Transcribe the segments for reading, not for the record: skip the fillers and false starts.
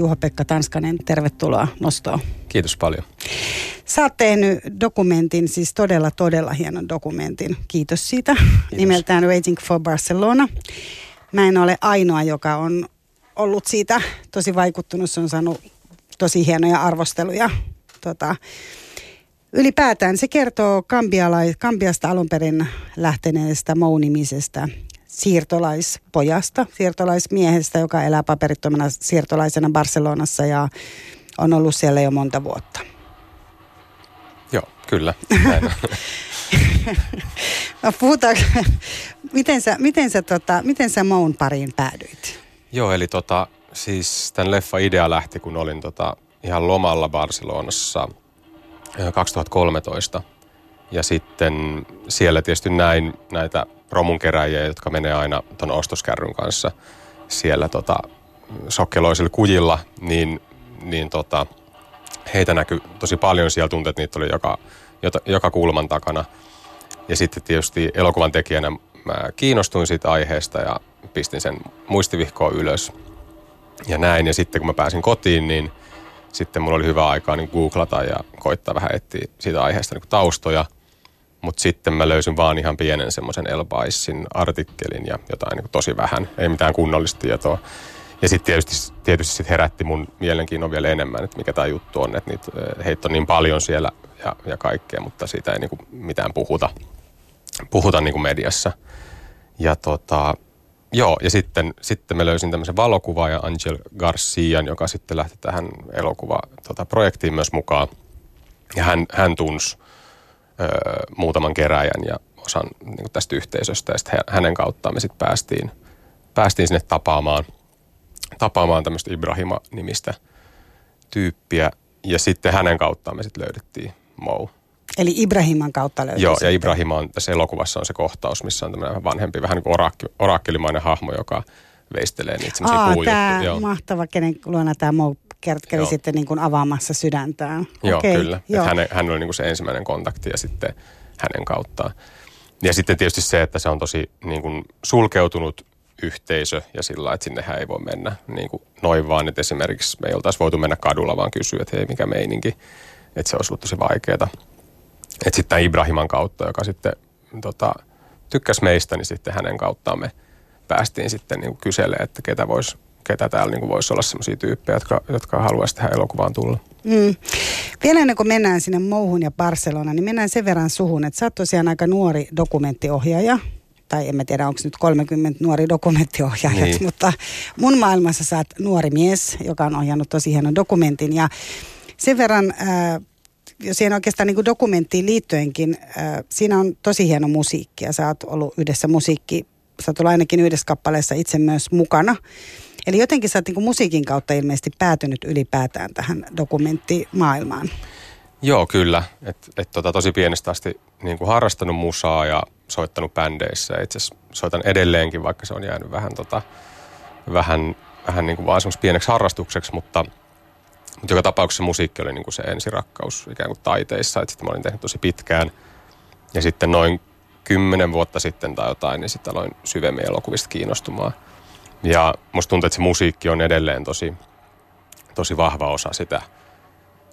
Juho-Pekka Tanskanen, tervetuloa nostoon. Kiitos paljon. Sä oot tehnyt dokumentin, siis todella hienon dokumentin. Kiitos siitä. Kiitos. Nimeltään Waiting for Barcelona. Mä en ole ainoa, joka on ollut siitä tosi vaikuttunut. Se on saanut tosi hienoja arvosteluja. Ylipäätään se kertoo Kambiasta alun perin lähteneestä Mounimisestä, siirtolaispojasta, siirtolaismiehestä, joka elää paperittomana siirtolaisena Barcelonassa ja on ollut siellä jo monta vuotta. Joo, kyllä. No puhutaanko, miten sä Moun pariin päädyit? Joo, eli siis tämän leffan idea lähti, kun olin ihan lomalla Barcelonassa 2013. Ja sitten siellä tietysti näin näitä romunkeräjiä, jotka menee aina ton ostoskärryn kanssa siellä sokkeloisilla kujilla, niin heitä näkyi tosi paljon siellä, tuntui, että niitä oli joka kulman takana. Ja sitten tietysti elokuvan tekijänä mä kiinnostuin siitä aiheesta ja pistin sen muistivihkoon ylös ja näin. Ja sitten kun mä pääsin kotiin, niin sitten mulla oli hyvä aikaa niin googlata ja koittaa vähän etsiä siitä aiheesta niin taustoja. Mutta sitten mä löysin vaan ihan pienen semmoisen El Paisin artikkelin ja jotain niin tosi vähän, ei mitään kunnollista tietoa. Ja sitten tietysti sit herätti mun mielenkiinnon vielä enemmän, että mikä tämä juttu on, että heitä on niin paljon siellä ja kaikkea, mutta siitä ei niin kuin mitään puhuta niin kuin mediassa. Ja ja sitten mä löysin tämmöisen valokuvaajan Angel Garcian, joka sitten lähti tähän elokuvaprojektiin myös mukaan. Ja hän tunsi muutaman keräjän ja osan niin kuin tästä yhteisöstä, ja sitten hänen kauttaan me sitten päästiin sinne tapaamaan tämmöistä Ibrahima-nimistä tyyppiä, ja sitten hänen kauttaan me sitten löydettiin Mou. Eli Ibrahiman kautta löytyi. Joo, ja Ibrahima on tässä elokuvassa on se kohtaus, missä on tämmöinen vanhempi, vähän niin kuin orakkelimainen hahmo, joka veistelee niitä semmoisia puujuttuja. Tämä mahtava, kenen luona tämä Mou kävi sitten niin kuin avaamassa sydäntään. Joo, okay, kyllä. Joo. Hän oli niin kuin se ensimmäinen kontakti ja sitten hänen kauttaan. Ja sitten tietysti se, että se on tosi niin kuin sulkeutunut yhteisö ja sillä lailla, että sinnehän ei voi mennä niin kuin noin vaan, että esimerkiksi me ei oltaisi voitu mennä kadulla vaan kysyä, että hei, mikä meininki, että se olisi ollut tosi vaikeaa. Että sitten tämän Ibrahiman kautta, joka sitten tykkäsi meistä, niin sitten hänen kauttaan me päästiin sitten niin kuin kyselemään, että ketä täällä niin kuin voisi olla sellaisia tyyppejä, jotka haluaisi tähän elokuvaan tulla. Vielä ennen kuin mennään sinne Mouhun ja Barcelonaan, niin mennään sen verran suhun, että sä oot tosiaan aika nuori dokumenttiohjaaja. Tai en mä tiedä, onko nyt 30 nuori dokumenttiohjaajat, niin. Mutta mun maailmassa sä oot nuori mies, joka on ohjannut tosi hienon dokumentin. Ja sen verran, siihen oikeastaan niin kuin dokumenttiin liittyenkin, siinä on tosi hieno musiikki. Ja sä oot ollut sä oot ollut ainakin yhdessä kappaleessa itse myös mukana. Eli jotenkin sä oot niin kuin musiikin kautta ilmeisesti päätynyt ylipäätään tähän dokumenttimaailmaan. Joo, kyllä. Tosi pienestä asti niin kuin harrastanut musaa ja soittanut bändeissä. Itse asiassa soitan edelleenkin, vaikka se on jäänyt vähän niin kuin vaan semmoisen pieneksi harrastukseksi, mutta joka tapauksessa musiikki oli niin kuin se ensirakkaus ikään kuin taiteissa. Sitten mä olin tehnyt tosi pitkään ja sitten noin 10 vuotta sitten tai jotain, niin sitten aloin syvemmin elokuvista kiinnostumaan. Ja musta tuntuu, että se musiikki on edelleen tosi vahva osa sitä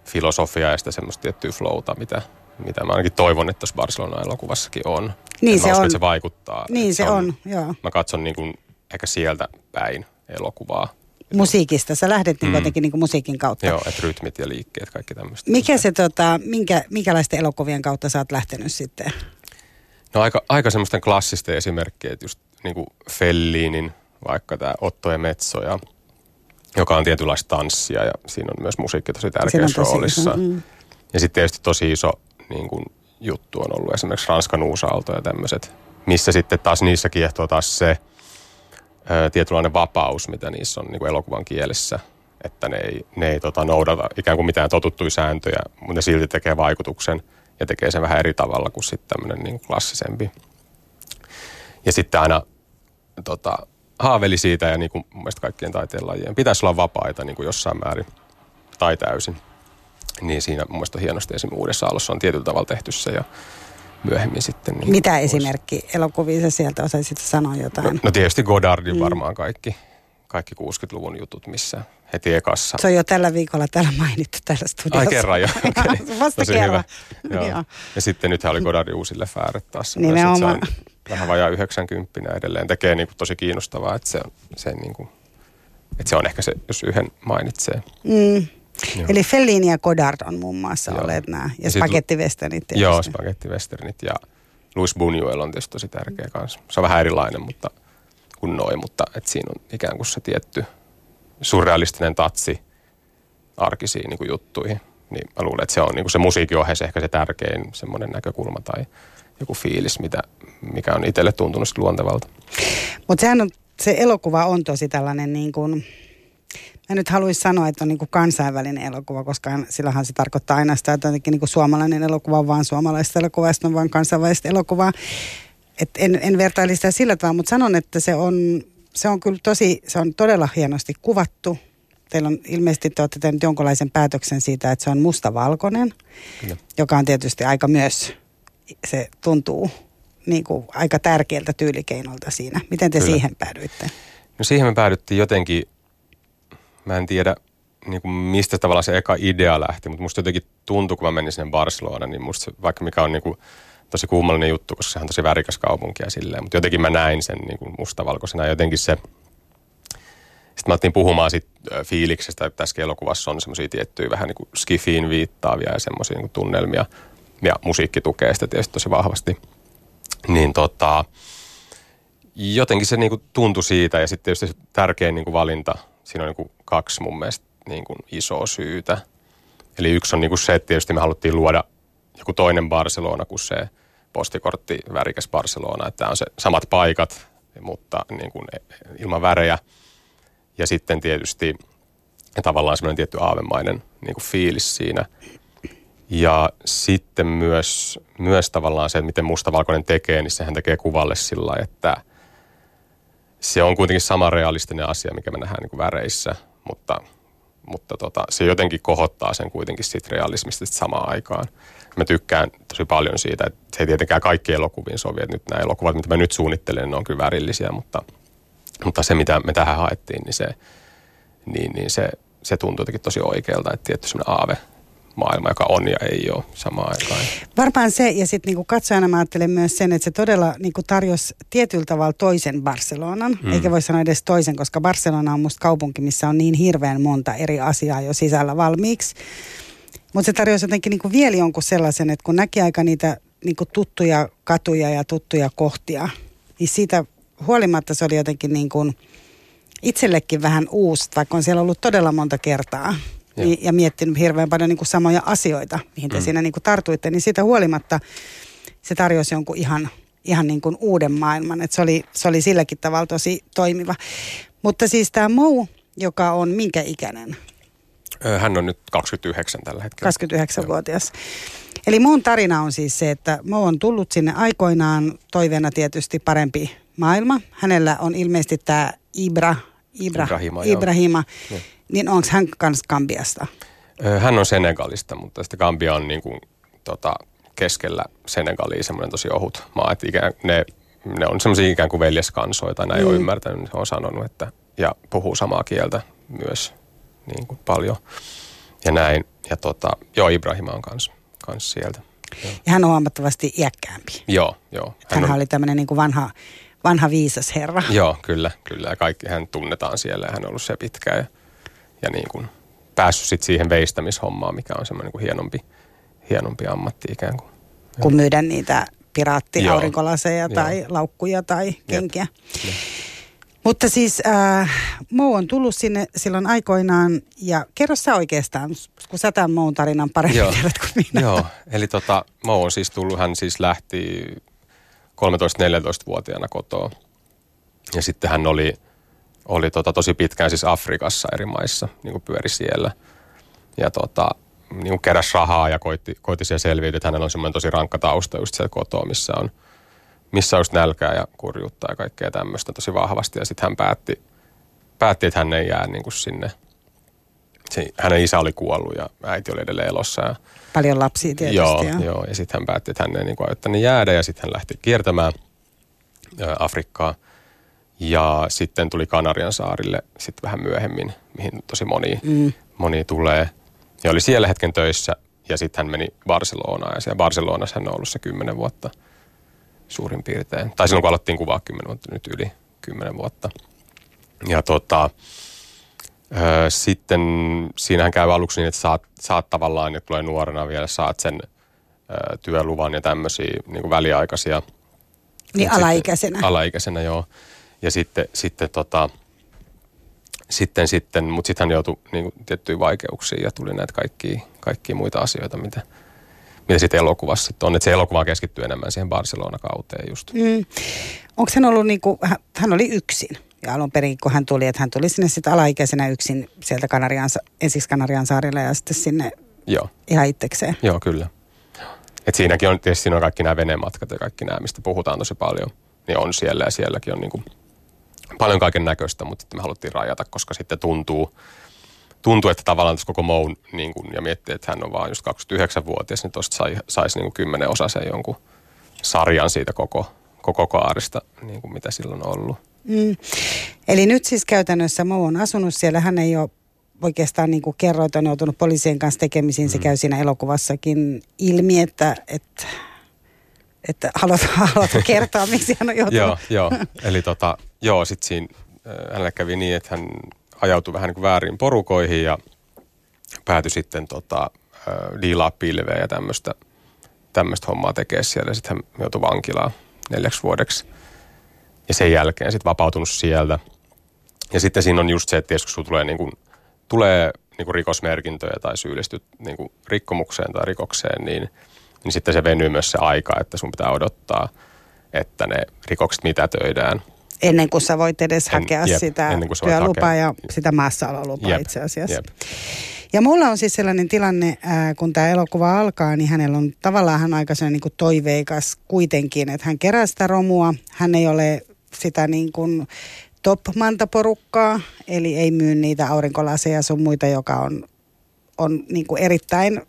filosofiaa ja sitä semmoista tiettyä flowta, mitä mä ainakin toivon, että tuossa Barcelona-elokuvassakin on. Niin se on. Että se vaikuttaa. Niin se on, joo. Mä katson niin kuin ehkä sieltä päin elokuvaa. Musiikista. Sä lähdet jotenkin niin kuin musiikin kautta. Joo, että rytmit ja liikkeet, kaikki tämmöistä. Minkälaisten elokuvien kautta sä oot lähtenyt sitten? No aika semmoisten klassisten esimerkkejä, että just niin kuin Fellinin, vaikka tämä Otto ja Mezzo, joka on tietynlaista tanssia ja siinä on myös musiikki tosi tärkeässä roolissa. Ja sitten tietysti tosi iso niin kuin juttu on ollut esimerkiksi Ranskan Uusalto ja tämmöiset, missä sitten taas niissä kiehtoo taas se tietynlainen vapaus, mitä niissä on niin kuin elokuvan kielessä, että ne ei noudata ikään kuin mitään totuttuja sääntöjä, mutta ne silti tekee vaikutuksen ja tekee sen vähän eri tavalla kuin sitten tämmöinen niin kuin klassisempi. Ja sitten aina haaveli siitä ja niin kuin mun mielestä kaikkien taiteenlajien pitäisi olla vapaita niin kuin jossain määrin tai täysin. Niin siinä mun mielestä hienosti esimerkiksi Uudessa Aallossa on tietyllä tavalla tehty se ja myöhemmin sitten. Niin mitä esimerkki elokuvissa sieltä osaisit sanoa jotain? No tietysti Godardin varmaan kaikki. kaikki 60-luvun jutut, missä heti ekassa. Se on jo tällä viikolla täällä mainittu täällä studiossa. Ai kerran jo. Okay. Vasta tosi kerran. Hyvä. Ja sitten nythän oli Godardin uusi leffa-ääret taas. Nimenomaan. Se on vähän vajaa 90 edelleen. Tekee niin kuin tosi kiinnostavaa, että se on ehkä se, jos yhden mainitsee. Mm. Eli Fellini ja Godard on muun muassa olleet nämä. Ja spagettivesternit tietysti. Joo, spagettivesternit ja Louis Buñuel on tietysti tosi tärkeä kanssa. Se on vähän erilainen, mutta mutta siinä on ikään kuin se tietty surrealistinen tatsi arkisiin niin kuin juttuihin. Niin mä luulen, että se on niin kuin se musiikin ohessa ehkä se tärkein semmoinen näkökulma tai joku fiilis, mikä on itselle tuntunut luontevalta. Mutta se elokuva on tosi tällainen niin kuin, mä nyt haluaisin sanoa, että on niin kuin kansainvälinen elokuva, koska sillähän se tarkoittaa aina sitä, että jotenkin niin kuin suomalainen elokuva on vaan suomalaista elokuvaa, on vaan kansainvälistä elokuvaa. En vertaili sitä sillä tavalla, mutta sanon, että se on kyllä todella hienosti kuvattu. Teillä on ilmeisesti, te olette tehnyt jonkinlaisen päätöksen siitä, että se on mustavalkoinen, joka on tietysti aika myös, se tuntuu niin kuin aika tärkeältä tyylikeinolta siinä. Miten te siihen päädyitte? No siihen me päädyttiin jotenkin, mä en tiedä niin kuin mistä tavallaan se eka idea lähti, mutta musta jotenkin tuntui, kun mä menin sinne Barcelonaan, niin musta vaikka mikä on niin kuin tosi kummallinen juttu, koska se on tosi värikäs kaupunki ja silleen. Mutta jotenkin mä näin sen niin kuin mustavalkoisena ja jotenkin se. Sitten mä otin puhumaan siitä fiiliksestä, että tässä elokuvassa on semmoisia tiettyjä vähän niin kuin skifiin viittaavia ja semmoisia niin kuin tunnelmia. Ja musiikki tukee sitä tietysti tosi vahvasti. Niin jotenkin se niin kuin tuntui siitä ja sitten tietysti se tärkein niin kuin valinta. Siinä on niin kuin kaksi mun mielestä niin kuin isoa syytä. Eli yksi on niin kuin se, että tietysti me haluttiin luoda joku toinen Barcelona kuin se postikortti värikäs Barcelona, että on se samat paikat, mutta niin kuin ilman värejä. Ja sitten tietysti tavallaan semmoinen tietty aavemainen niin kuin fiilis siinä. Ja sitten myös tavallaan se, että miten mustavalkoinen tekee, niin sehän tekee kuvalle sillä lailla, että se on kuitenkin sama realistinen asia, mikä me nähdään niin kuin väreissä, mutta se jotenkin kohottaa sen kuitenkin siitä realismista samaan aikaan. Mä tykkään tosi paljon siitä, että se ei tietenkään kaikki elokuviin sovi, että nyt nämä elokuvat, mitä mä nyt suunnittelen, ne on kyllä värillisiä, mutta se, mitä me tähän haettiin, niin se tuntuu jotenkin tosi oikealta, että tietty semmoinen aavemaailma, joka on ja ei ole samaan aikaan. Varmaan se, ja sitten niinku katsojana mä ajattelen myös sen, että se todella niinku tarjosi tietyllä tavalla toisen Barcelonan, eikä voi sanoa edes toisen, koska Barcelona on musta kaupunki, missä on niin hirveän monta eri asiaa jo sisällä valmiiksi. Mutta se tarjosi jotenkin niinku vielä jonkun sellaisen, että kun näki aika niitä niinku tuttuja katuja ja tuttuja kohtia, niin siitä huolimatta se oli jotenkin niinku itsellekin vähän uusi, vaikka on siellä ollut todella monta kertaa ja miettinyt hirveän paljon niinku samoja asioita, mihin te siinä niinku tartuitte, niin siitä huolimatta se tarjosi jonkun ihan niinku uuden maailman, että se oli silläkin tavalla tosi toimiva. Mutta siis tämä Mou, joka on minkä ikäinen? Hän on nyt 29 tällä hetkellä. 29-vuotias. Eli Moun tarina on siis se, että Mou on tullut sinne aikoinaan toiveena tietysti parempi maailma. Hänellä on ilmeisesti tämä Ibrahima. Niin onko hän kans Gambiasta? Hän on Senegalista, mutta sitten Gambia on niin kuin, keskellä Senegalia semmoinen tosi ohut maa. Että ne on semmoisia ikään kuin veljeskansoja, tai näin ei ole ymmärtänyt, niin on sanonut, että, ja puhuu samaa kieltä myös. Niin kuin paljon ja näin. Ja Ibrahima on kans sieltä. Joo. Ja hän on huomattavasti iäkkäämpi. Joo. Hän oli tämmöinen niin kuin vanha viisas herra. Joo, kyllä. Ja kaikki hän tunnetaan siellä ja hän on ollut se pitkään. Ja niin kuin päässyt sitten siihen veistämishommaan, mikä on semmoinen niin kuin hienompi ammatti ikään kuin. Kun myydä niitä piraatti-aurinkolaseja tai laukkuja tai kenkiä. Jep. Mutta siis Mou on tullut sinne silloin aikoinaan, ja kerro sä oikeastaan, kun sä tämän Moun tarinan paremmin tiedät kuin minä. Joo, eli Mou on siis tullut, hän siis lähti 13-14-vuotiaana kotoa, ja sitten hän oli tosi pitkään siis Afrikassa eri maissa, niin kuin pyöri siellä, ja niin kuin keräsi rahaa ja koitti siellä selviytyä, että hänellä on semmoinen tosi rankka tausta just siellä kotoa, missä on just nälkää ja kurjuutta ja kaikkea tämmöistä tosi vahvasti. Ja sitten hän päätti, että hän ei jää niin kuin sinne. Hänen isä oli kuollut ja äiti oli edelleen elossa. Ja paljon lapsia tietysti. Joo. Ja sitten hän päätti, että hän ei niin kuin jäädä. Ja sitten hän lähti kiertämään Afrikkaa. Ja sitten tuli Kanarian saarille sitten vähän myöhemmin, mihin tosi moni tulee. Ja oli siellä hetken töissä ja sitten hän meni Barcelonaan. Ja siellä Barcelonassa hän on ollut se 10 vuotta suurin piirtein. Tai silloin kun aloittiin kuvaa 10 vuotta, nyt yli 10 vuotta. Ja sitten siinähän käy aluksi niin, että saat tavallaan, ja tulee nuorena vielä, saat sen työluvan ja tämmöisiä niin kuin väliaikaisia. Niin alaikäisenä. Sitten, alaikäisenä, joo. Ja mutta sitten hän joutui niin tiettyihin vaikeuksiin ja tuli näitä kaikkia muita asioita, mitä sitten elokuvassa on. Että se elokuva keskittyy enemmän siihen Barcelona-kauteen just. Mm. Onko hän ollut niin kuin, hän oli yksin ja alun perin kun hän tuli sinne sitten alaikäisenä yksin sieltä ensiksi Kanarian saarilla ja sitten sinne joo. Ihan itsekseen. Joo, kyllä. Et siinäkin on tietysti on kaikki nämä venematkat ja kaikki nämä, mistä puhutaan tosi paljon. Niin on siellä ja sielläkin on niin kuin paljon kaiken näköistä, mutta sitten me haluttiin rajata, koska sitten tuntuu että tavallaan tässä koko Moun niin kuin, ja miettii, että hän on vaan just 29-vuotias, niin tuosta saisi niin 10-osaisen jonkun sarjan siitä koko kaarista, niin kuin mitä silloin on ollut. Mm. Eli nyt siis käytännössä Mou on asunut siellä, hän ei ole oikeastaan niin kuin kerroit, on joutunut poliisien kanssa tekemisiin, se käy siinä elokuvassakin ilmi, että haluatko kertoa, miksi hän on joutunut? Joo. Eli sitten siinä hänelle kävi niin, että hän ajautui vähän niin kuin väärin porukoihin ja päätyi sitten diilaa pilveä ja tämmöistä hommaa tekee siellä. Sitten hän joutui vankilaan 4 vuodeksi ja sen jälkeen sitten vapautunut sieltä. Ja sitten siinä on just se, että joskus tulee niin kuin rikosmerkintöjä tai syyllistyt niin kuin rikkomukseen tai rikokseen, niin sitten se venyy myös se aika, että sun pitää odottaa, että ne rikokset mitätöidään. Ennen kuin sä voit edes hakea sitä työlupaa ja sitä maassaololupaa itse asiassa. Jep. Ja mulla on siis sellainen tilanne, kun tämä elokuva alkaa, niin hänellä on tavallaan aika sellainen niin kuin toiveikas kuitenkin, että hän kerää sitä romua, hän ei ole sitä niin kuin top-mantaporukkaa, eli ei myy niitä aurinkolaseja sun muita, joka on niin kuin erittäin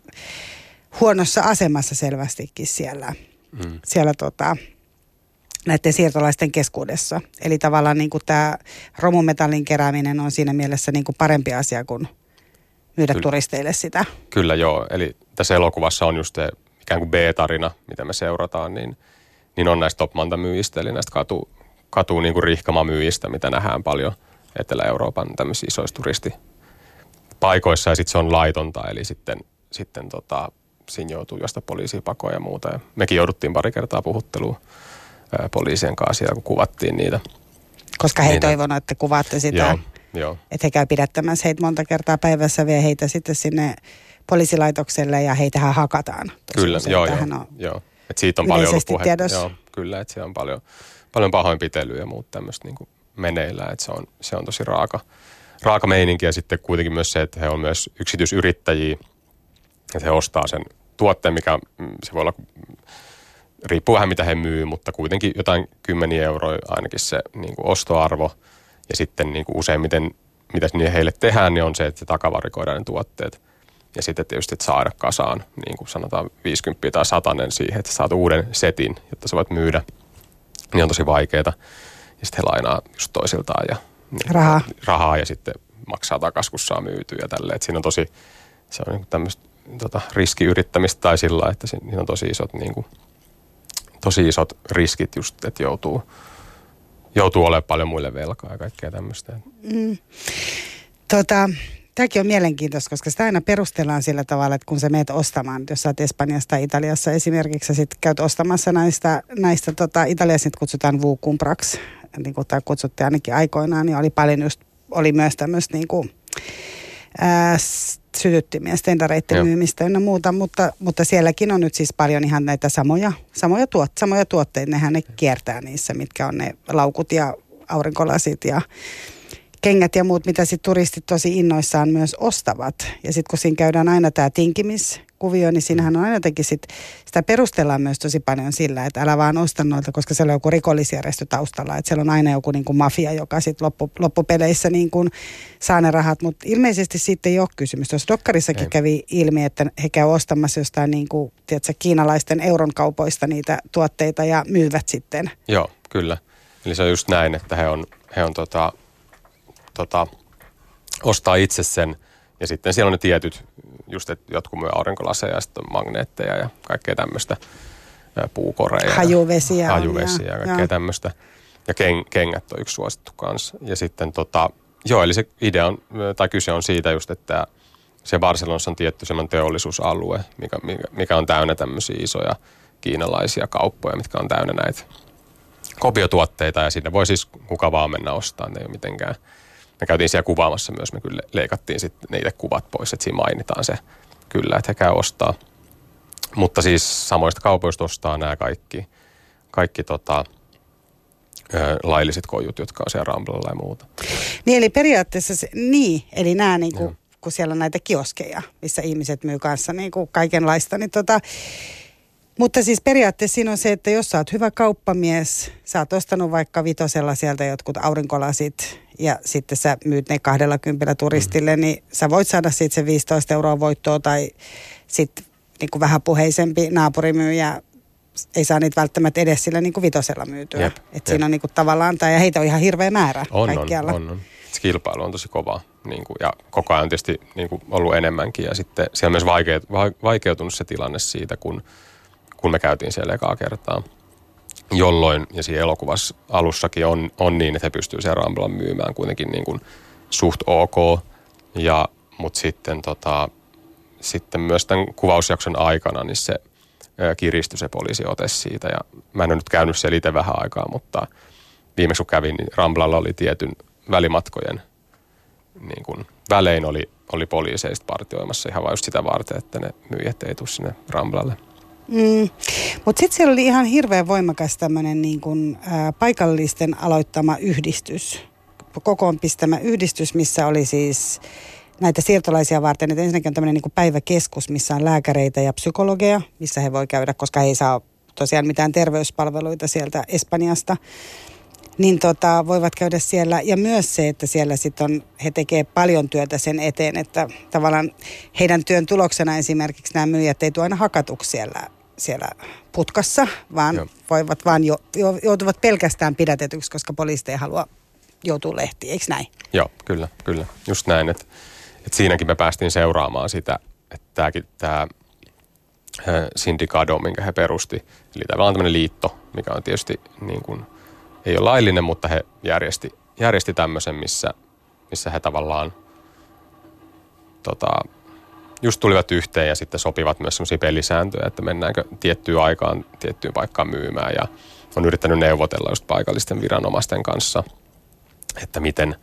huonossa asemassa selvästikin siellä näiden siirtolaisten keskuudessa. Eli tavallaan niin kuin tämä romumetallin kerääminen on siinä mielessä niin kuin parempi asia kuin myydä turisteille sitä. Kyllä joo, eli tässä elokuvassa on just se ikään kuin B-tarina, mitä me seurataan, niin on näistä topmantamyyjistä, eli näistä katu niin kuin rihkamamyyjistä, mitä nähdään paljon Etelä-Euroopan tämmöisissä isoissa turistipaikoissa, ja sitten se on laitonta, eli sitten siinä joutuu josta poliisiin pakoon ja muuta. Ja mekin jouduttiin pari kertaa puhutteluun poliisien kanssa siellä, kun kuvattiin niitä. Koska he toivonut, että kuvaatte sitä. Joo. Että he käy pidättämässä heitä monta kertaa päivässä, vie heitä sitten sinne poliisilaitokselle ja heitähän hakataan. Kyllä, joo. Että siitä on paljon ollut puhetta. Joo, kyllä, että siellä on paljon pahoinpitelyä ja muuta tämmöistä niin kuin meneillään. Että se on tosi raaka meininki ja sitten kuitenkin myös se, että he on myös yksityisyrittäjiä. Että he ostaa sen tuotteen, mikä se voi olla, riippuu vähän mitä he myy, mutta kuitenkin jotain 10 euroa ainakin se niin kuin ostoarvo. Ja sitten niin kuin useimmiten, mitä heille tehdään, niin on se, että takavarikoidaan ne tuotteet. Ja sitten tietysti, että saada kasaan, niin kuin sanotaan 50 tai 100 siihen, että saat uuden setin, jotta sä voit myydä. Niin on tosi vaikeeta. Ja sitten he lainaa just toisiltaan ja niin, rahaa ja sitten maksaa takaskussaan myytyä ja tälleen. Että siinä on tosi... Se on niin kuin tämmöistä riskiyrittämistä tai sillä lailla, että siinä on tosi isot riskit just, että joutuu olemaan paljon muille velkaa ja kaikkea tämmöistä. Mm. Tämäkin on mielenkiintoista, koska sitä aina perustellaan sillä tavalla, että kun sä meet ostamaan, jos sä oot Espanjassa tai Italiassa esimerkiksi, sä sit käyt ostamassa näistä Italiassa nyt kutsutaan vuukumpraksi, niin kuin tämä kutsuttiin ainakin aikoinaan, niin oli paljon just, oli myös tämmöistä niin kuin sytyttimiä, stendareitten myymistä ynnä muuta, mutta sielläkin on nyt siis paljon ihan näitä samoja tuotteita. Nehän ne kiertää niissä, mitkä on ne laukut ja aurinkolasit ja kengät ja muut, mitä sitten turistit tosi innoissaan myös ostavat. Ja sitten kun siinä käydään aina tämä tinkimiskuvio, niin siinähän on aina jotenkin sitä perustellaan myös tosi paljon sillä, että älä vaan osta noilta, koska siellä on joku rikollisjärjestö taustalla. Että siellä on aina joku niin kuin mafia, joka sitten loppupeleissä niin kuin saa ne rahat. Mutta ilmeisesti siitä ei ole kysymys. Tuossa dokkarissakin kävi ilmi, että he käy ostamassa jostain niin kuin, tiedätkö, kiinalaisten euron kaupoista niitä tuotteita ja myyvät sitten. Joo, kyllä. Eli se on just näin, että he on he on ostaa itse sen. Ja sitten siellä on ne tietyt, just jotkut myy aurinkolaseja ja sitten magneetteja ja kaikkea tämmöistä, puukoreja. Hajuvesiä ja kaikkea tämmöistä. Ja kengät on yksi suosittu kanssa. Ja sitten eli se idea on, tai kyse on siitä just, että se Barcelonassa on tietty semmoinen teollisuusalue, mikä on täynnä tämmöisiä isoja kiinalaisia kauppoja, mitkä on täynnä näitä kopiotuotteita. Ja sinne voi siis kuka vaan mennä ostamaan, ne ei ole mitenkään. Me käytiin siellä kuvaamassa myös, me kyllä leikattiin sitten ne itse kuvat pois, että siinä mainitaan se kyllä, että he käy ostaa. Mutta siis samoista kaupoista ostaa nämä kaikki lailliset kojut, jotka on siellä Ramblalla ja muuta. Niin, eli periaatteessa eli nämä niinku, kun siellä on näitä kioskeja, missä ihmiset myy kanssa niinku kaikenlaista, niin mutta siis periaatteessa siinä on se, että jos sä oot hyvä kauppamies, sä oot ostanut vaikka 5 sieltä jotkut aurinkolasit ja sitten sä myyt ne 20 turistille, niin sä voit saada siitä se 15 euroa voittoa tai sitten niin vähän puheisempi naapurimyyjä ei saa niitä välttämättä edes sillä niin 5 myytyä. Jep. Siinä on niin tavallaan, ja heitä on ihan hirveä määrä kaikkialla. On. Se kilpailu on tosi kovaa ja koko ajan on tietysti ollut enemmänkin ja sitten siellä on myös vaikeutunut se tilanne siitä, kun me käytiin siellä ekaa kertaa, jolloin, ja siinä elokuvassa alussakin on niin, että he pystyvät siellä Ramblan myymään kuitenkin niin kuin suht ok, mutta sitten myös tämän kuvausjakson aikana niin se kiristyi se poliisiote siitä, ja mä en ole nyt käynyt siellä itse vähän aikaa, mutta viimeksi kun kävin, niin Ramblalla oli tietyn välimatkojen niin kuin välein oli poliiseista partioimassa ihan vain just sitä varten, että ne myyjät ei tule sinne Ramblalle. Mutta sitten siellä oli ihan hirveän voimakas tämmöinen paikallisten aloittama yhdistys, kokoon pistämä yhdistys, missä oli siis näitä siirtolaisia varten. Et ensinnäkin on tämmöinen päiväkeskus, missä on lääkäreitä ja psykologeja, missä he voi käydä, koska he ei saa tosiaan mitään terveyspalveluita sieltä Espanjasta. Niin voivat käydä siellä, ja myös se, että siellä sitten he tekee paljon työtä sen eteen, että tavallaan heidän työn tuloksena esimerkiksi nämä myyjät ei tule aina hakatuksi siellä putkassa, vaan voivat vaan joutuvat pelkästään pidätetyksi, koska poliisit ei halua joutua lehtiin, eikö näin? Joo, kyllä. Just näin, että siinäkin me päästiin seuraamaan sitä, että tämä sindikado, minkä he perusti, eli tavallaan tämmöinen liitto, mikä on tietysti niin kuin ei ole laillinen, mutta he järjesti tämmöisen, missä he tavallaan just tulivat yhteen ja sitten sopivat myös semmoisia pelisääntöjä, että mennäänkö tiettyyn aikaan, tiettyyn paikkaan myymään. Ja on yrittänyt neuvotella just paikallisten viranomaisten kanssa, että miten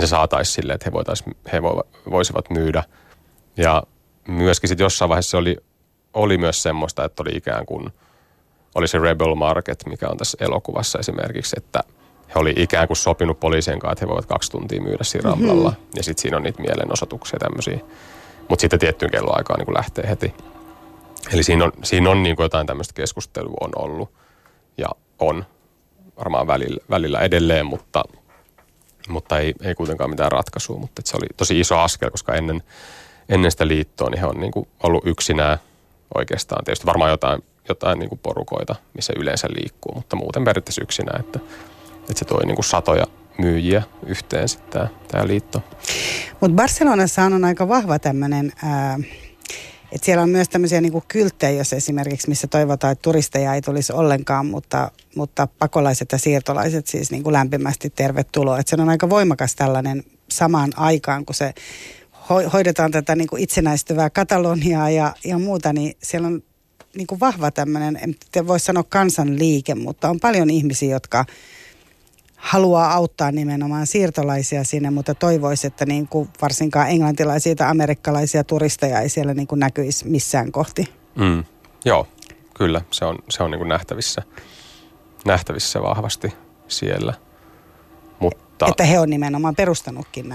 se saataisiin silleen, että he voisivat myydä. Ja myöskin sitten jossain vaiheessa oli myös semmoista, että oli ikään kuin oli se Rebel Market, mikä on tässä elokuvassa esimerkiksi, että he oli ikään kuin sopinut poliisien kanssa, että he voivat 2 tuntia myydä siinä Ramblalla. Ja sitten siinä on niitä mielenosoituksia tämmöisiä. Mutta sitten tiettyyn kelloaikaan niin lähtee heti. Eli siinä on niin kuin jotain tämmöistä keskustelua on ollut. Ja on varmaan välillä edelleen, mutta ei kuitenkaan mitään ratkaisua. Mutta se oli tosi iso askel, koska ennen sitä liittoa niin he on niin kuin ollut yksinään oikeastaan. Tietysti varmaan jotain niin kuin porukoita, missä yleensä liikkuu, mutta muuten periaatteessa yksinä, että se toi niin kuin satoja myyjiä yhteen sitten tämä liitto. Mutta Barcelonassa on aika vahva tämmöinen, että siellä on myös tämmöisiä niin kuin kylttejä, jos esimerkiksi missä toivotaan, että turisteja ei tulisi ollenkaan, mutta pakolaiset ja siirtolaiset siis niin kuin lämpimästi tervetuloa. Että se on aika voimakas tällainen samaan aikaan, kun se hoidetaan tätä niin kuin itsenäistyvää Kataloniaa ja muuta, niin siellä on niin kuin vahva tämmöinen, en voi sanoa kansanliike, mutta on paljon ihmisiä, jotka haluaa auttaa nimenomaan siirtolaisia sinne, mutta toivoisi, että niin kuin varsinkaan englantilaisia tai amerikkalaisia turisteja ei siellä niin kuin näkyisi missään kohti. Joo, kyllä. Se on niin kuin nähtävissä vahvasti siellä. Mutta että he on nimenomaan perustanutkin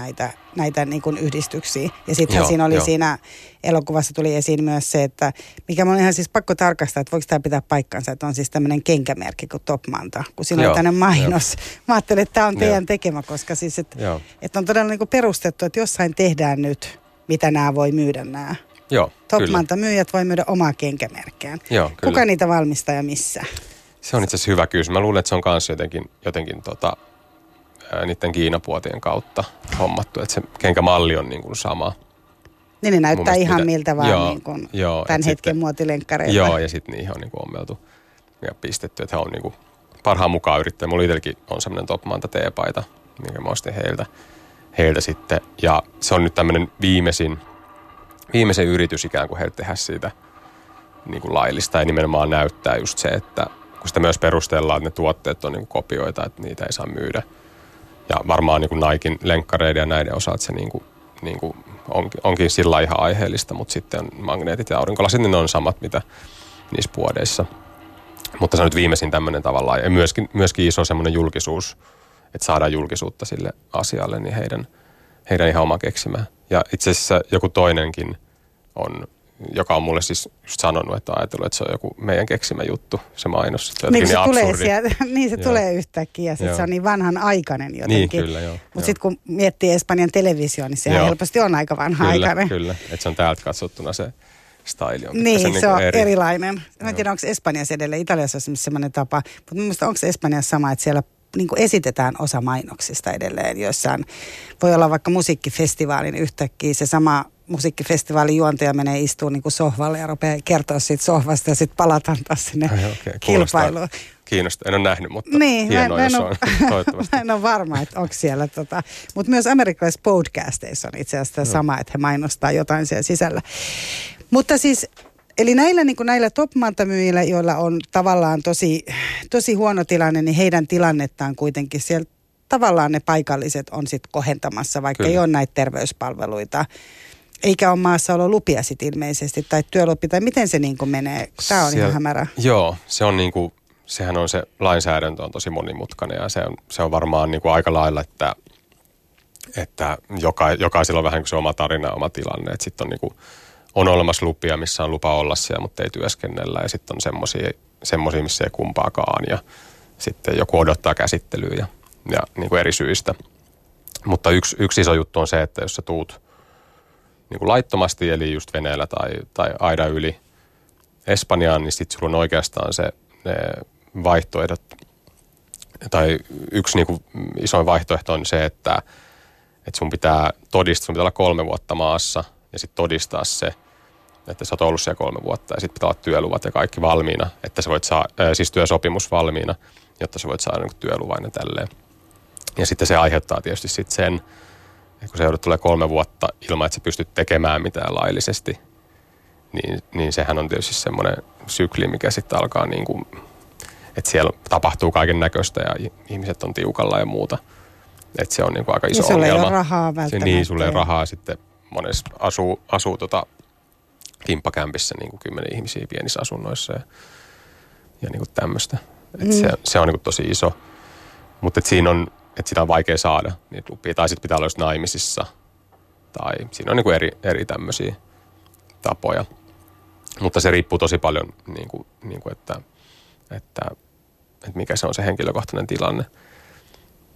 näitä niin kuin yhdistyksiä. Ja sittenhän siinä oli siinä elokuvassa tuli esiin myös se, että mikä minun on ihan siis pakko tarkastaa, että voiko tämä pitää paikkansa, että on siis tämmöinen kenkämerkki kuin Top Manta, kun siinä on tämmöinen mainos. Mä ajattelin, että tämä on teidän tekemä, koska siis, että on todella niin kuin perustettu, että jossain tehdään nyt, mitä nämä voi myydä nämä. Joo, Top Manta myyjät voi myydä omaa kenkämerkkeään. Joo, kuka niitä valmistaa ja missä? Se on itse asiassa hyvä kysymys. Mä luulen, että se on kanssa jotenkin niiden Kiinapuotien kautta hommattu, että se kenkämalli on niin kuin sama. Niin ne näyttää ihan miltä vaan joo, niin kuin joo, tämän hetken sitten, muotilenkkareita. Joo, ja sitten niihin on niin kuin ommeltu ja pistetty, että he on niin kuin parhaan mukaan yrittäjä. Mulla itselläkin on semmoinen Topmanta teepaita, minkä mä ostin heiltä sitten. Ja se on nyt tämmöinen viimeisen yritys ikään kuin heille tehdä siitä niin kuin laillista. Ja nimenomaan näyttää just se, että kun sitä myös perustellaan, että ne tuotteet on niin kuin kopioita, että niitä ei saa myydä. Ja varmaan niin kuin Naikin lenkkareiden ja näiden osaat se niin kuin onkin sillä ihan aiheellista, mutta sitten on magneetit ja aurinkolasit, niin ne on samat, mitä niissä puodeissa. Mutta se on nyt viimeisin tämmöinen tavallaan, ja myöskin iso semmoinen julkisuus, että saadaan julkisuutta sille asialle, niin heidän ihan oma keksimää. Ja itse asiassa joku toinenkin on, joka on mulle siis just sanonut, että on ajatellut, että se on joku meidän keksimä juttu, se mainos. Niin se absurdi. Tulee sieltä, niin se joo. tulee yhtäkkiä, ja sitten se on niin vanhanaikainen jotenkin. Niin, kyllä, joo. Mutta sitten kun miettii Espanjan televisioon, niin sehän joo. helposti on aika vanhanaikainen. Kyllä, että se on täältä katsottuna se style on. Niin, se on erilainen. Mä en tiedä, onko Espanjassa edelleen, Italiassa on semmoinen tapa, mutta mun mielestä onko Espanjassa sama, että siellä niin kuin esitetään osa mainoksista edelleen, joissain voi olla vaikka musiikkifestivaalin yhtäkkiä se sama musiikkifestivaalin juontaja menee istuun niin kuin sohvalle ja rupeaa kertoa siitä sohvasta ja sitten palataan taas sinne kilpailuun. Kiinnostaa. En ole nähnyt, mutta niin, hienoa, jos on toivottavasti. Mä en ole varma, että onko siellä. Mutta myös amerikkalaisissa podcasteissa on itse asiassa sama, että he mainostaa jotain siellä sisällä. Mutta siis, eli näillä Topmanta-myyjillä, joilla on tavallaan tosi huono tilanne, niin heidän tilannettaan kuitenkin siellä tavallaan ne paikalliset on sitten kohentamassa, vaikka Kyllä. ei ole näitä terveyspalveluita. Eikä ole maassaololupia sitten ilmeisesti, tai työlupi, tai miten se niin kuin menee? Tämä on ihan hämärä. Joo, se on niin kuin, sehän on se lainsäädäntö on tosi monimutkainen, ja se on varmaan niin kuin aika lailla, että jokaisella on vähän kuin se oma tarina, oma tilanne. Että sitten on, niin kuin, on olemassa lupia, missä on lupa olla siellä, mutta ei työskennellä, ja sitten on semmoisia, missä ei kumpaakaan, ja sitten joku odottaa käsittelyä, ja niin kuin eri syistä. Mutta yksi iso juttu on se, että jos sä tuut niin kuin laittomasti, eli just veneellä tai aidan yli Espanjaan, niin sitten sulla on oikeastaan ne vaihtoehdot, tai yksi niin kuin isoin vaihtoehto on se, että sun pitää olla 3 vuotta maassa, ja sitten todistaa se, että sä oot ollut siellä 3 vuotta, ja sitten pitää olla työluvat ja kaikki valmiina, että sä voit siis työsopimus valmiina, jotta sä voit saada niin kuin työluvan ja tälleen. Ja sitten se aiheuttaa tietysti sitten sen, ja kun se joudut tulee 3 vuotta ilman, että sä pystyt tekemään mitään laillisesti, niin sehän on tietysti semmoinen sykli, mikä sitten alkaa niin kuin, että siellä tapahtuu kaiken näköistä ja ihmiset on tiukalla ja muuta. Että se on niin kuin aika iso ongelma. Sulle ei ole rahaa välttämättä. Niin, sulle ei rahaa sitten. Monessa asuu kimppakämpissä niin kuin 10 ihmisiä pienissä asunnoissa ja niin kuin tämmöistä. Että se on niin kuin tosi iso. Mutta siinä on, että sitä on vaikea saada niitä lupia. Tai sitten pitää olla just naimisissa. Tai siinä on niin kuin eri tämmöisiä tapoja. Mutta se riippuu tosi paljon, niin kuin että mikä se on se henkilökohtainen tilanne.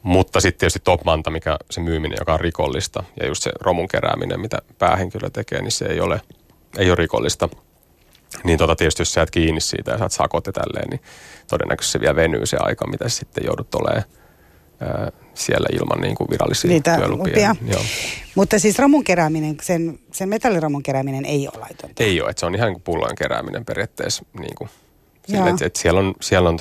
Mutta sitten tietysti Topmanta, mikä se myyminen, joka on rikollista. Ja just se romun kerääminen, mitä päähenkilö tekee, niin se ei ole rikollista. Niin tietysti jos sä et kiinni siitä ja saat sakot ja tälleen, niin todennäköisesti se vielä venyy se aika, mitä sitten joudut olemaan siellä ilman niin kuin virallisia työlupia. Mutta siis romun kerääminen, sen metalliromun kerääminen ei ole laitonta. Ei ole, että se on ihan niin kuin pullojen kerääminen periaatteessa. Niin kuin, sille, että siellä on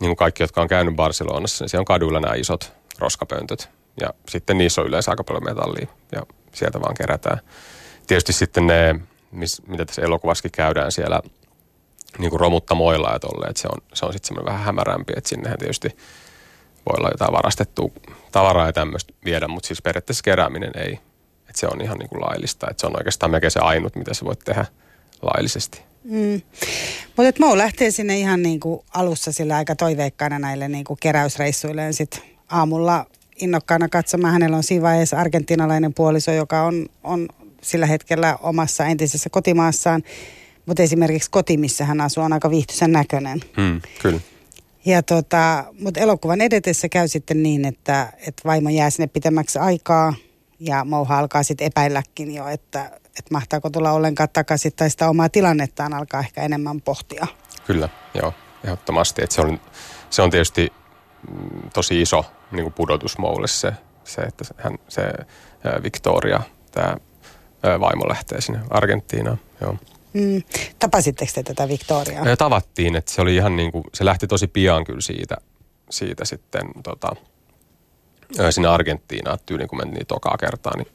niin kuin kaikki, jotka on käynyt Barcelonassa, niin siellä on kaduilla nämä isot roskapöntöt. Ja sitten niissä on yleensä aika paljon metallia ja sieltä vaan kerätään. Tietysti sitten ne, mitä tässä elokuvassakin käydään siellä niin kuin romuttamoilla ja tolleen, että se on sitten semmoinen vähän hämärämpi, että sinnehän tietysti voi olla jotain varastettua tavaraa ja tämmöistä viedä, mutta siis periaatteessa kerääminen ei. Että se on ihan niin kuin laillista. Että se on oikeastaan melkein se ainut, mitä sä voit tehdä laillisesti. Mutta Mo lähtee sinne ihan niin kuin alussa sillä aika toiveikkaana näille niin kuin keräysreissuilleen sitten aamulla innokkaana katsomaan. Hänellä on siinä vaiheessa argentinalainen puoliso, joka on sillä hetkellä omassa entisessä kotimaassaan. Mutta esimerkiksi koti, missä hän asuu, on aika viihtyisen näköinen. Kyllä. Ja mutta elokuvan edetessä käy sitten niin, että vaimo jää sinne pitemmäksi aikaa ja Mouha alkaa sitten epäilläkin jo, että mahtaako tulla ollenkaan takaisin tai sitä omaa tilannettaan alkaa ehkä enemmän pohtia. Kyllä, joo, ehdottomasti. Että se on tietysti tosi iso niin kuin pudotusmoulle se että se Victoria, tämä vaimo lähtee sinne Argentiinaan. Joo. Mm. Tapasitteko te tätä Victoriaa? Ja tavattiin, että se oli ihan niin kuin, se lähti tosi pian kyllä siitä sitten sinne Argentiinaan, tyyliin kun mentiin tokaa kertaa, niin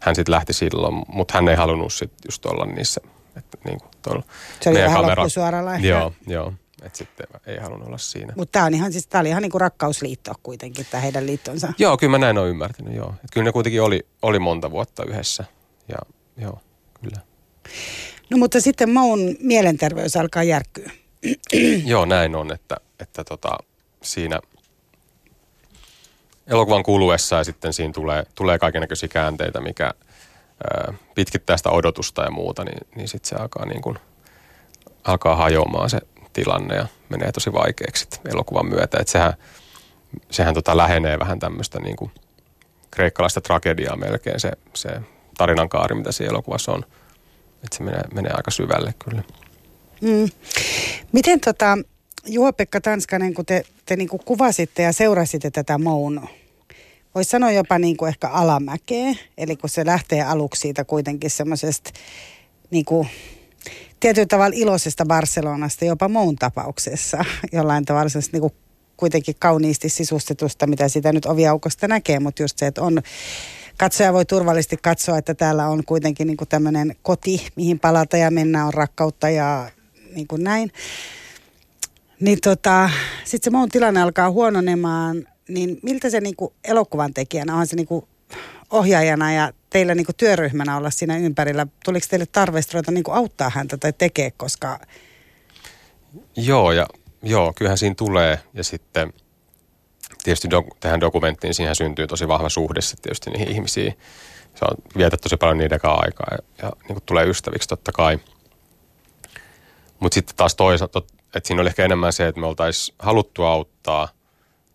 hän sitten lähti silloin, mutta hän ei halunnut sitten just olla niissä, että niin kuin tuolla se oli vähän loppusuoralla ehkä. Joo. Että sitten ei halunnut olla siinä. Mutta tämä oli ihan niin kuin rakkausliitto kuitenkin, tämä heidän liittonsa. Joo, kyllä mä näin olen ymmärtänyt, joo. Et kyllä ne kuitenkin oli monta vuotta yhdessä. Ja joo, kyllä. No mutta sitten Moun mielenterveys alkaa järkkyä. Joo, näin on, että siinä elokuvan kuluessa ja sitten siinä tulee kaikennäköisiä käänteitä, mikä pitkittää sitä odotusta ja muuta, niin sitten se alkaa, niin kuin, hajoamaan se tilanne ja menee tosi vaikeaksi elokuvan myötä. Et sehän lähenee vähän tämmöistä niin kuin kreikkalaista tragediaa melkein se tarinankaari, mitä siinä elokuvassa on. Et se menee aika syvälle kyllä. Mm. Miten Juho-Pekka Tanskanen, kun te niin kuin kuvasitte ja seurasitte tätä Mounua, voisi sanoa jopa niin kuin ehkä alamäkeä, eli kun se lähtee aluksi siitä kuitenkin semmoisesta niin kuin tietyllä tavalla iloisesta Barcelonasta, jopa Moun tapauksessa, jollain tavalla semmoista niin kuitenkin kauniisti sisustetusta, mitä sitä nyt oviaukosta näkee, mutta just se, että katsoja voi turvallisesti katsoa, että täällä on kuitenkin niin kuin tämmöinen koti, mihin palata ja mennä, on rakkautta ja niin kuin näin. Niin sitten se Moun tilanne alkaa huononemaan, niin miltä se niin kuin elokuvan tekijänä, onhan se niin kuin ohjaajana ja teillä niin kuin työryhmänä olla siinä ympärillä, tuliko teille tarvestroita niin kuin auttaa häntä tai tekee, koska... Joo, kyllähän siinä tulee ja sitten tietysti tähän dokumenttiin siihen syntyy tosi vahva suhde sitten tietysti niihin ihmisiin. Se on vietät tosi paljon niiden kanssa aikaa ja niin kuin tulee ystäviksi totta kai. Mutta sitten taas toisaalta, että siinä oli ehkä enemmän se, että me oltaisiin haluttu auttaa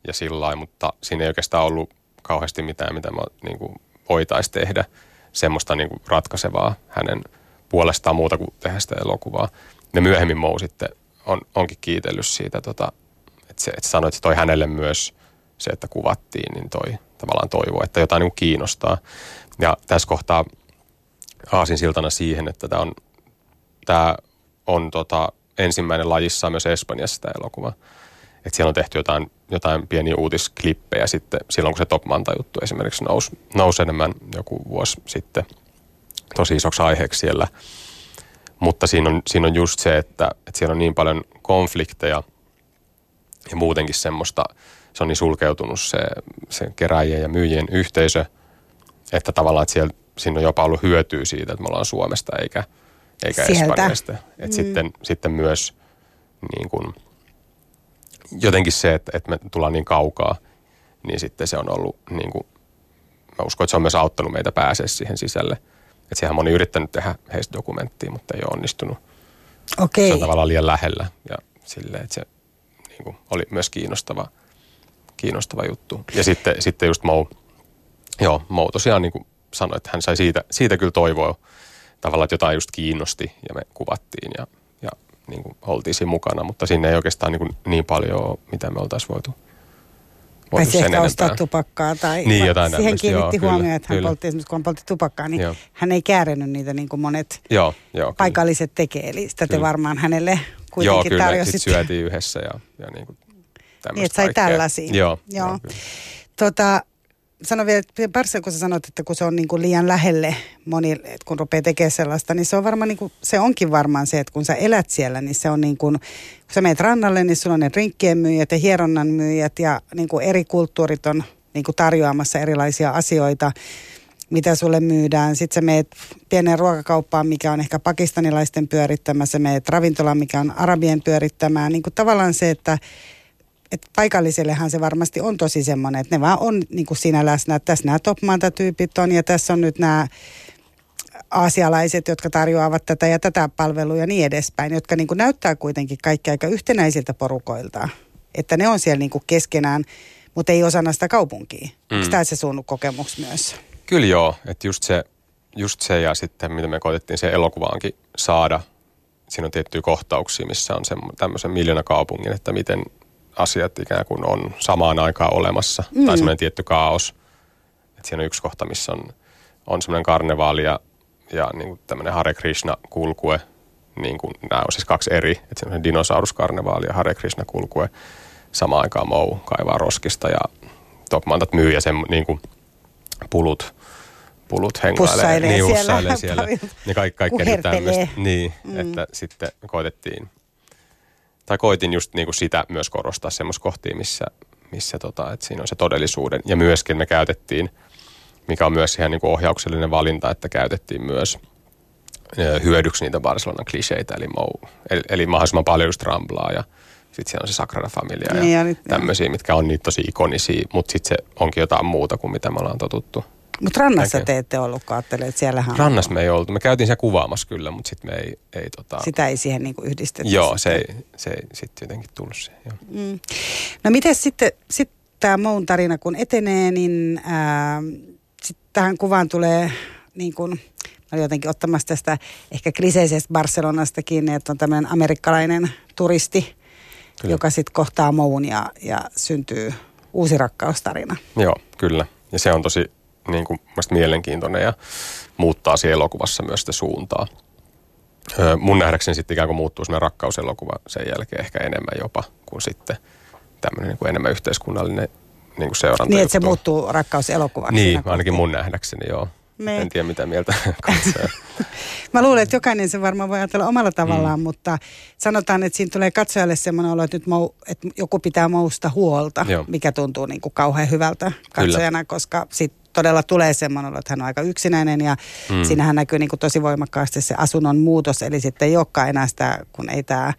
ja sillain, mutta siinä ei oikeastaan ollut kauheasti mitään, mitä me niin kuin voitaisiin tehdä semmoista niin kuin ratkaisevaa hänen puolestaan muuta kuin tehdä sitä elokuvaa. Ja myöhemmin Mou sitten onkin kiitellyt siitä, että sanoi, että toi hänelle myös se, että kuvattiin, niin toi tavallaan toivoo, että jotain niin kuin kiinnostaa. Ja tässä kohtaa aasinsiltana siihen, että tämä on ensimmäinen lajissaan myös Espanjassa tämä elokuva. Että siellä on tehty jotain pieniä uutisklippejä sitten silloin, kun se Top Manta-juttu esimerkiksi nousi enemmän joku vuosi sitten tosi isoksi aiheeksi siellä. Mutta siinä on just se, että siellä on niin paljon konflikteja ja muutenkin semmoista, se on niin sulkeutunut se keräjien ja myyjien yhteisö, että tavallaan että siinä on jopa ollut hyötyä siitä, että me ollaan Suomesta eikä Espanjasta. Että sitten myös niin kuin jotenkin se, että me tullaan niin kaukaa, niin sitten se on ollut niin kuin, mä uskon, että se on myös auttanut meitä pääsee siihen sisälle. Että sehän moni yrittänyt tehdä heistä dokumenttia, mutta ei ole onnistunut. Okei. Se on tavallaan liian lähellä ja silleen, että se niin kuin oli myös kiinnostava juttu. Ja sitten just Mou tosiaan niin kuin sanoi, että hän sai siitä kyllä toivoa tavallaan, että jotain just kiinnosti ja me kuvattiin ja niin kuin oltiin siinä mukana, mutta siinä ei oikeastaan niin paljon, mitä me oltaisiin voitu sen enempää. Ostaa tupakkaa tai niin, jotain siihen kiinnitti huomioon, että hän poltti esimerkiksi, kun hän poltti tupakkaa, niin joo. Hän ei käärinyt niitä niin kuin monet paikalliset tekee, eli sitä te varmaan hänelle kuitenkin tarjositte. Joo, kyllä, sitten syötiin yhdessä ja niin kuin tämmöistä niin, että sai tällaisia. Joo. Sano vielä, että kun sä sanot, että kun se on niin kuin liian lähelle monille, että kun rupeaa tekemään sellaista, niin se on varmaan niin kuin, se onkin varmaan se, että kun sä elät siellä, niin se on niin kuin, kun sä menet rannalle, niin sulla on ne drinkkien myyjät ja hieronnan myyjät ja niin kuin eri kulttuurit on niin kuin tarjoamassa erilaisia asioita, mitä sulle myydään. Sitten sä meet pienen ruokakauppaan, mikä on ehkä pakistanilaisten pyörittämä, sä meet ravintolaan, mikä on arabien pyörittämää, niin kuin tavallaan se, että paikallisellehan se varmasti on tosi semmoinen, että ne vaan on niin kuin siinä läsnä, että tässä nämä topmantatyypit on ja tässä on nyt nämä aasialaiset, jotka tarjoavat tätä ja tätä palvelua ja niin edespäin, jotka niin kuin näyttää kuitenkin kaikki aika yhtenäisiltä porukoilta, että ne on siellä niin kuin keskenään, mutta ei osana sitä kaupunkia. Onko tämä se sun kokemus myös? Kyllä joo, että just se ja sitten mitä me koitettiin se elokuvaankin saada, siinä on tiettyjä kohtauksia, missä on tämmöisen miljoonakaupungin, että miten asiat ikään kuin on samaan aikaan olemassa. Tai semmoinen tietty kaos. Et siinä on yksi kohta, missä on semmoinen karnevaali ja niin kuin tämmöinen Hare Krishna-kulkue. Niin kuin, nämä on siis kaksi eri. Et semmoinen dinosauruskarnevaali ja Hare Krishna-kulkue. Samaan aikaan Mou kaivaa roskista ja Topmantat myy ja sen niin kuin pulut hengailee, niussailee siellä. Niin kaikkea niin tämmöistä. Niin, että sitten koitettiin. Tai koitin just niin kuin sitä myös korostaa semmoisia kohtia, missä että siinä on se todellisuuden. Ja myöskin me käytettiin, mikä on myös ihan niin kuin ohjauksellinen valinta, että käytettiin myös hyödyksi niitä Barcelonan kliseitä, eli mahdollisimman paljon just ramblaa ja sitten siellä on se Sagrada Familia ja tämmöisiä, mitkä on niitä tosi ikonisia, mutta sitten se onkin jotain muuta kuin mitä me ollaan totuttu. Mutta rannassa te ette ollut, katseleet, siellähän on. Rannassa me ei oltu. Me käytiin siellä kuvaamassa kyllä, mutta sitten me ei. Sitä ei siihen niinku yhdistetty. Joo, se ei sitten jotenkin tullut siihen. No miten sitten tämä Moun tarina kun etenee, niin sitten tähän kuvaan tulee niin kuin... Olin jotenkin ottamassa tästä ehkä kliseisestä Barcelonasta kiinni, että on tämmöinen amerikkalainen turisti, kyllä, joka sitten kohtaa Moun ja syntyy uusi rakkaustarina. Joo, kyllä. Ja se on tosi niin kuin mielenkiintoinen ja muuttaa siellä elokuvassa myös sitä suuntaa. Mun nähdäkseni sitten ikään kuin muuttuu semmoinen rakkauselokuva sen jälkeen ehkä enemmän jopa kuin sitten tämmöinen niin kuin enemmän yhteiskunnallinen niin kuin seuranta. Niin, että se muuttuu rakkauselokuvaksi. Niin, ainakin mun nähdäkseni, joo. En tiedä, mitä mieltä katsoja. Mä luulen, että jokainen se varmaan voi ajatella omalla tavallaan, mutta sanotaan, että siinä tulee katsojalle semmoinen olo, että nyt että joku pitää Mousta huolta, joo, mikä tuntuu niin kuin kauhean hyvältä katsojana, kyllä, koska sitten todella tulee semmoinen olo, että hän on aika yksinäinen ja siinähän näkyy niin kuin tosi voimakkaasti se asunnon muutos, eli sitten ei olekaan enää sitä, kun ei tämä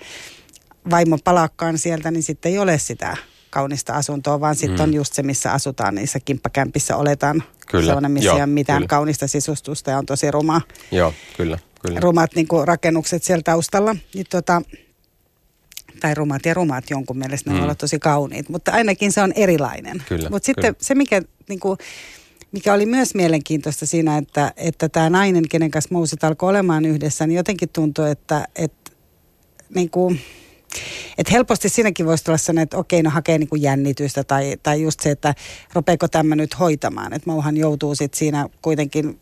vaimo palaakaan sieltä, niin sitten ei ole sitä kaunista asuntoa, vaan sitten on just se, missä asutaan, niissä kimppakämpissä oletaan. Kyllä. Sellainen, missä ei ole mitään kaunista sisustusta ja on tosi ruma. Joo, kyllä. Rumat niin kuin rakennukset siellä taustalla. Niin, tai rumat jonkun mielestä ne ovat tosi kauniit, mutta ainakin se on erilainen. Mutta sitten se, mikä oli myös mielenkiintoista siinä, että tämä nainen, kenen kanssa Mouset alkoi olemaan yhdessä, niin jotenkin tuntui, että niin kuin... Että helposti siinäkin voisi tulla sellainen, että okei, no hakee niinku jännitystä tai just se, että rupeeko tämä nyt hoitamaan. Että Mouhan joutuu sitten siinä kuitenkin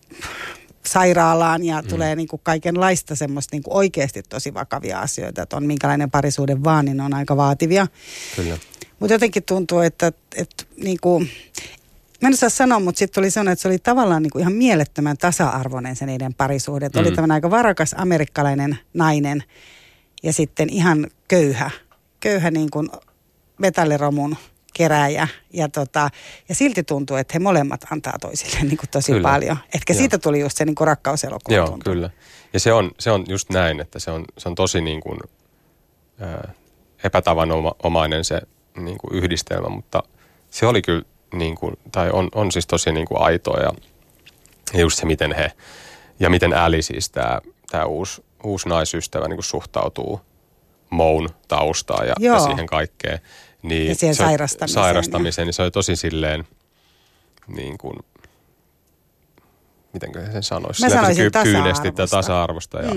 sairaalaan ja tulee niinku kaikenlaista semmoista niinku oikeasti tosi vakavia asioita. Että on minkälainen parisuuden vaan, niin on aika vaativia. Kyllä. Mutta jotenkin tuntuu, että niinku... Mä en osaa sanoa, mutta sitten tuli sanoa, että se oli tavallaan niinku ihan mielettömän tasa-arvoinen se niiden parisuhde. Että oli tämmöinen aika varakas amerikkalainen nainen. Ja sitten ihan köyhä niin kuin metalliromun kerääjä. Ja silti tuntuu, että he molemmat antaa toisille niin kuin tosi kyllä, paljon. Etkä siitä tuli just se niin kuin rakkauselokuva. Joo, tuntuu. Kyllä. Ja se on just näin, että se on tosi niin kuin, epätavanomainen se niin kuin yhdistelmä. Mutta se oli kyllä, niin kuin, tai on siis tosi niin kuin aitoa. Ja just se, miten he, ja miten Äli siis tämä uusi naisystävä niin kuin suhtautuu Moun taustaan ja siihen kaikkeen. Niin ja siihen sairastamiseen. Niin se oli tosi silleen, niin kuin, mitenkö sen sanoisi? Mä sanoisin kyynesti tasa-arvosta. Ja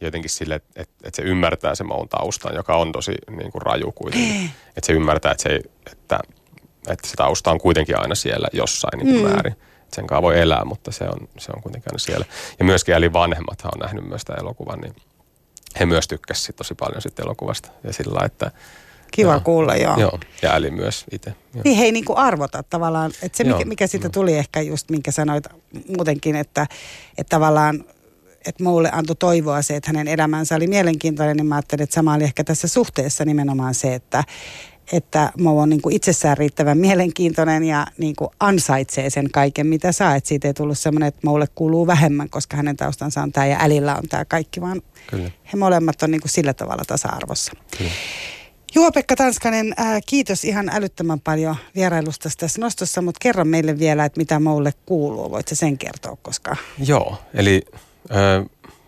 jotenkin silleen, että se ymmärtää se Moun taustan, joka on tosi niin kuin raju kuitenkin. Että se ymmärtää, että se tausta on kuitenkin aina siellä jossain niin kuin määrin. Sen kanssa voi elää, mutta se on kuitenkin aina siellä. Ja myöskin Elin vanhemmathan on nähnyt myös tämän elokuvan, niin he myös tykkäsivät tosi paljon siitä elokuvasta. Ja sillä että... Kiva kuulla, joo. Joo, ja Elin myös itse. Niin he ei niin kuin arvota tavallaan, että se mikä siitä tuli ehkä just, minkä sanoit muutenkin, että tavallaan, että Moulle antoi toivoa se, että hänen elämänsä oli mielenkiintoinen, niin mä ajattelin, että sama oli ehkä tässä suhteessa nimenomaan se, että Mou on niin kuin itsessään riittävän mielenkiintoinen ja niin kuin ansaitsee sen kaiken, mitä saa. Että siitä ei tullut semmoinen, että Moulle kuuluu vähemmän, koska hänen taustansa on tämä ja Älillä on tämä kaikki, vaan kyllä, he molemmat on niin kuin sillä tavalla tasa-arvossa. Kyllä. Juho-Pekka Tanskanen, kiitos ihan älyttömän paljon vierailusta tässä nostossa, mutta kerro meille vielä, että mitä Moulle kuuluu. Voit sä sen kertoa, koska... Joo, eli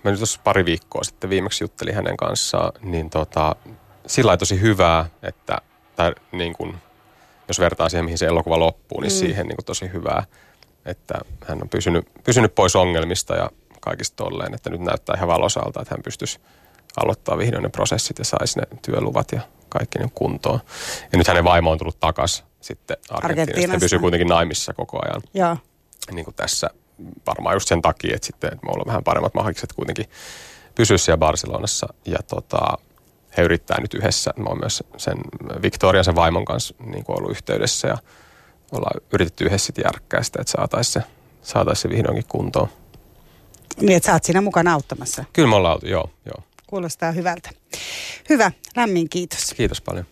mä nyt tuossa pari viikkoa sitten viimeksi juttelin hänen kanssaan, niin sillä lailla tosi hyvää, että tai niin kuin, jos vertaa siihen, mihin se elokuva loppuu, niin siihen niin kuin tosi hyvää, että hän on pysynyt pois ongelmista ja kaikista tolleen, että nyt näyttää ihan valosalta, että hän pystyisi aloittamaan vihdoin ne prosessit ja saisi ne työluvat ja kaikki niin kuntoon. Ja nyt hänen vaimo on tullut takaisin sitten Argentiinasta ja pysyy kuitenkin naimissa koko ajan. Joo. Niin kuin tässä varmaan just sen takia, että sitten me ollaan vähän paremmat mahikset kuitenkin pysyä siellä Barcelonassa. Ja he yrittää nyt yhdessä. Mä oon myös sen Victorian, sen vaimon kanssa niin kuin ollut yhteydessä ja ollaan yritetty yhdessä sitten järkkää sitä, että saataisiin se vihdoinkin kuntoon. Niin, että sä oot siinä mukana auttamassa. Kyllä me ollaan, joo. Kuulostaa hyvältä. Hyvä, lämmin kiitos. Kiitos paljon.